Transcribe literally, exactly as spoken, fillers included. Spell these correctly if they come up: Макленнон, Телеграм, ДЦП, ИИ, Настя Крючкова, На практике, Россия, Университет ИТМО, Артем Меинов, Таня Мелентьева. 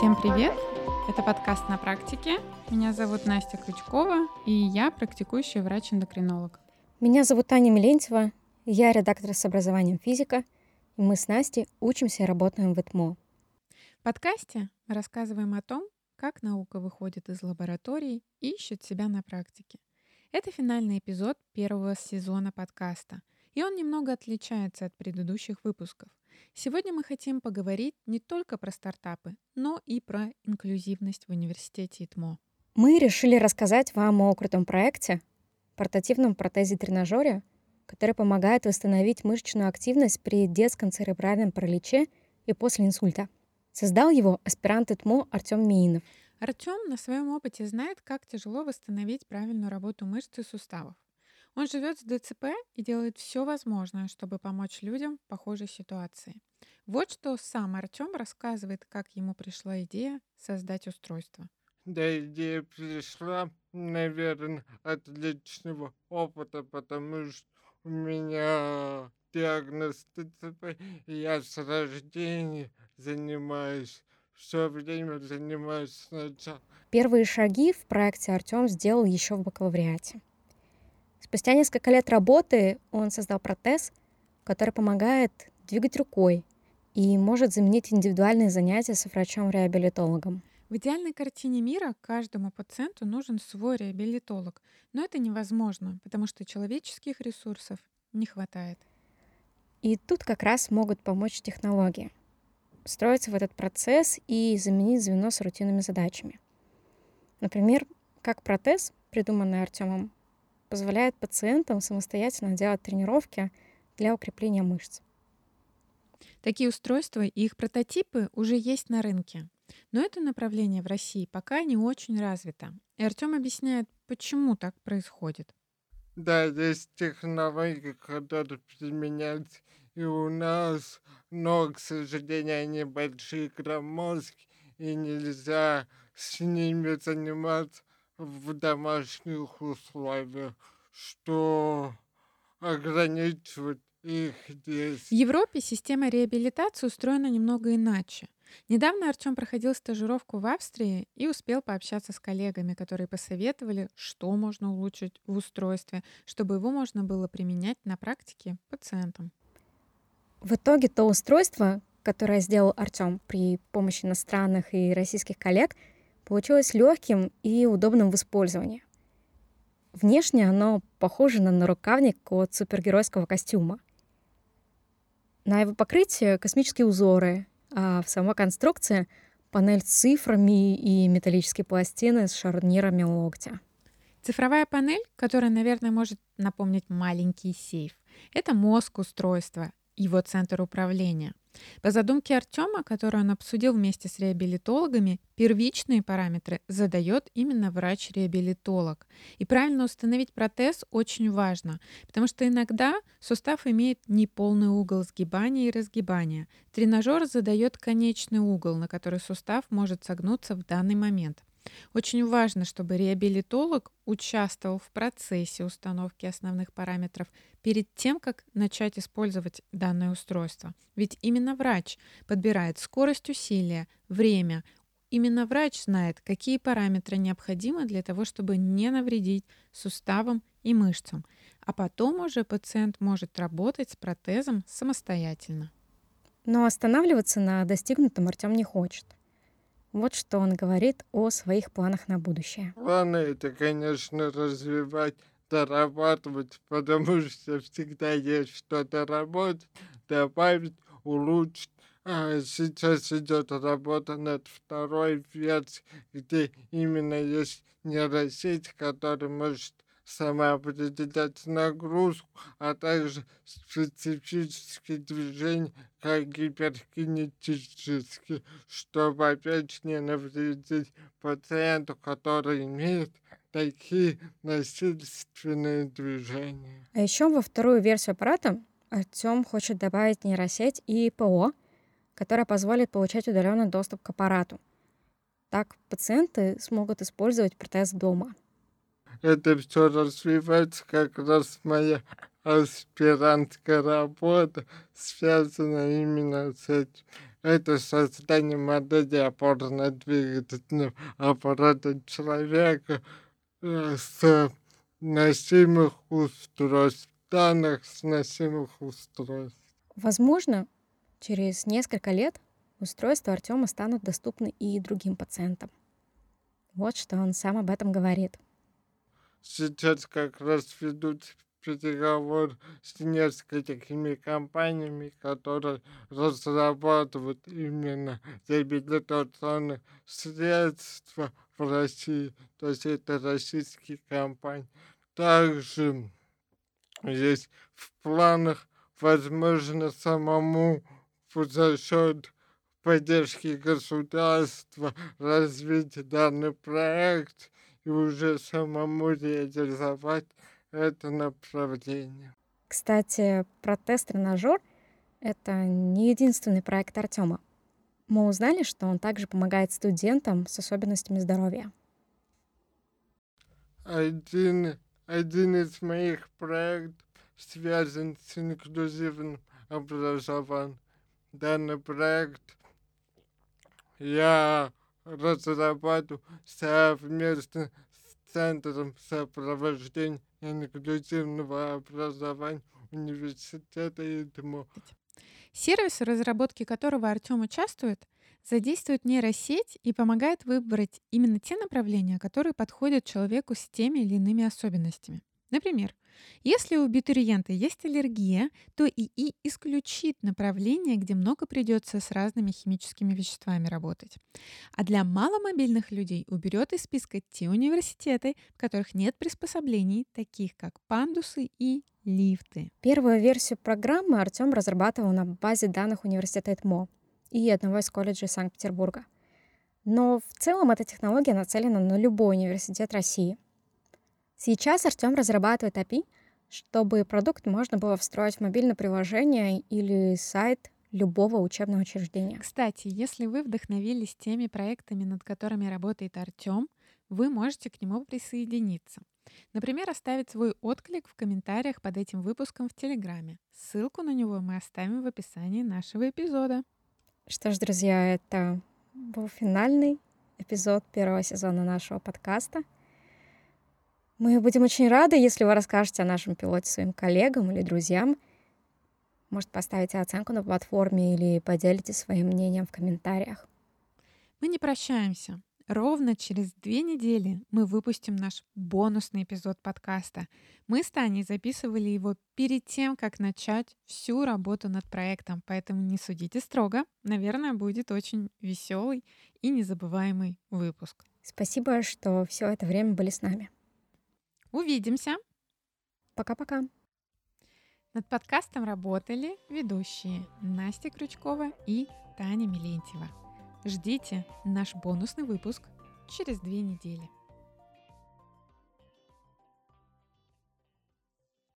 Всем привет! Это подкаст «На практике». Меня зовут Настя Крючкова, и я практикующий врач-эндокринолог. Меня зовут Таня Мелентьева, я редактор с образованием физика, и мы с Настей учимся и работаем в ИТМО. В подкасте мы рассказываем о том, как наука выходит из лабораторий и ищет себя на практике. Это финальный эпизод первого сезона подкаста, и он немного отличается от предыдущих выпусков. Сегодня мы хотим поговорить не только про стартапы, но и про инклюзивность в университете ИТМО. Мы решили рассказать вам о крутом проекте, портативном протезе-тренажере, который помогает восстановить мышечную активность при детском церебральном параличе и после инсульта. Создал его аспирант ИТМО Артем Меинов. Артем на своем опыте знает, как тяжело восстановить правильную работу мышц и суставов. Он живет с ДЦП и делает все возможное, чтобы помочь людям в похожей ситуации. Вот что сам Артем рассказывает, как ему пришла идея создать устройство. Да, идея пришла, наверное, от личного опыта, потому что у меня диагноз ДЦП, и я с рождения занимаюсь, все время занимаюсь сначала. Первые шаги в проекте Артем сделал еще в бакалавриате. Спустя несколько лет работы он создал протез, который помогает двигать рукой и может заменить индивидуальные занятия со врачом-реабилитологом. В идеальной картине мира каждому пациенту нужен свой реабилитолог, но это невозможно, потому что человеческих ресурсов не хватает. И тут как раз могут помочь технологии встроиться в этот процесс и заменить звено с рутинными задачами. Например, как протез, придуманный Артемом, позволяет пациентам самостоятельно делать тренировки для укрепления мышц. Такие устройства и их прототипы уже есть на рынке. Но это направление в России пока не очень развито. И Артем объясняет, почему так происходит. Да, есть технологии, которые применяются и у нас, но, к сожалению, они большие, громоздкие, и нельзя с ними заниматься в домашних условиях, что ограничивает их действия. В Европе система реабилитации устроена немного иначе. Недавно Артем проходил стажировку в Австрии и успел пообщаться с коллегами, которые посоветовали, что можно улучшить в устройстве, чтобы его можно было применять на практике пациентам. В итоге то устройство, которое сделал Артем при помощи иностранных и российских коллег, получилось легким и удобным в использовании. Внешне оно похоже на нарукавник от супергеройского костюма. На его покрытии космические узоры, а в самой конструкции панель с цифрами и металлические пластины с шарнирами локтя. Цифровая панель, которая, наверное, может напомнить маленький сейф, это мозг устройства, его центр управления. По задумке Артема, которую он обсудил вместе с реабилитологами, первичные параметры задает именно врач-реабилитолог. И правильно установить протез очень важно, потому что иногда сустав имеет неполный угол сгибания и разгибания. Тренажер задает конечный угол, на который сустав может согнуться в данный момент. Очень важно, чтобы реабилитолог участвовал в процессе установки основных параметров перед тем, как начать использовать данное устройство. Ведь именно врач подбирает скорость усилия, время. Именно врач знает, какие параметры необходимы для того, чтобы не навредить суставам и мышцам. А потом уже пациент может работать с протезом самостоятельно. Но останавливаться на достигнутом Артем не хочет. Вот что он говорит о своих планах на будущее. Планы — это, конечно, развивать, дорабатывать, потому что всегда есть что доработать, добавить, улучшить. А сейчас идет работа над второй версией, где именно есть нейросеть, которая может сама определять нагрузку, а также специфические движения, как гиперкинетические, чтобы опять же не навредить пациенту, который имеет такие насильственные движения. А еще во вторую версию аппарата Артем хочет добавить нейросеть и ПО, которая позволит получать удаленный доступ к аппарату. Так пациенты смогут использовать протез дома. Это все развивается, как раз моя аспирантская работа связана именно с этим. это создание модели опорно-двигательного аппарата человека с носимых устройств, данных с носимых устройств. Возможно, через несколько лет устройства Артема станут доступны и другим пациентам. Вот что он сам об этом говорит. Сейчас как раз ведут переговоры с несколькими компаниями, которые разрабатывают именно реабилитационные средства в России. То есть это российские компании. Также есть в планах, возможно, самому за счет поддержки государства развить данный проект и уже самому реализовать это направление. Кстати, про тест-тренажер — это не единственный проект Артема. Мы узнали, что он также помогает студентам с особенностями здоровья. Один, один из моих проектов связан с инклюзивным образованием. Данный проект я разрабатываю совместно с Центром сопровождения инклюзивного образования Университета ИТМО. Сервис, в разработке которого Артем участвует, задействует нейросеть и помогает выбрать именно те направления, которые подходят человеку с теми или иными особенностями. Например, если у абитуриента есть аллергия, то ИИ исключит направление, где много придется с разными химическими веществами работать. А для маломобильных людей уберет из списка те университеты, в которых нет приспособлений, таких как пандусы и лифты. Первую версию программы Артем разрабатывал на базе данных университета ИТМО и одного из колледжей Санкт-Петербурга. Но в целом эта технология нацелена на любой университет России. Сейчас Артем разрабатывает эй пи ай, чтобы продукт можно было встроить в мобильное приложение или сайт любого учебного учреждения. Кстати, если вы вдохновились теми проектами, над которыми работает Артем, вы можете к нему присоединиться. Например, оставить свой отклик в комментариях под этим выпуском в Телеграме. Ссылку на него мы оставим в описании нашего эпизода. Что ж, друзья, это был финальный эпизод первого сезона нашего подкаста. Мы будем очень рады, если вы расскажете о нашем пилоте своим коллегам или друзьям. Может, поставите оценку на платформе или поделитесь своим мнением в комментариях. Мы не прощаемся. Ровно через две недели мы выпустим наш бонусный эпизод подкаста. Мы с Таней записывали его перед тем, как начать всю работу над проектом, поэтому не судите строго. Наверное, будет очень веселый и незабываемый выпуск. Спасибо, что все это время были с нами. Увидимся. Пока-пока. Над подкастом работали ведущие Настя Крючкова и Таня Мелентьева. Ждите наш бонусный выпуск через две недели.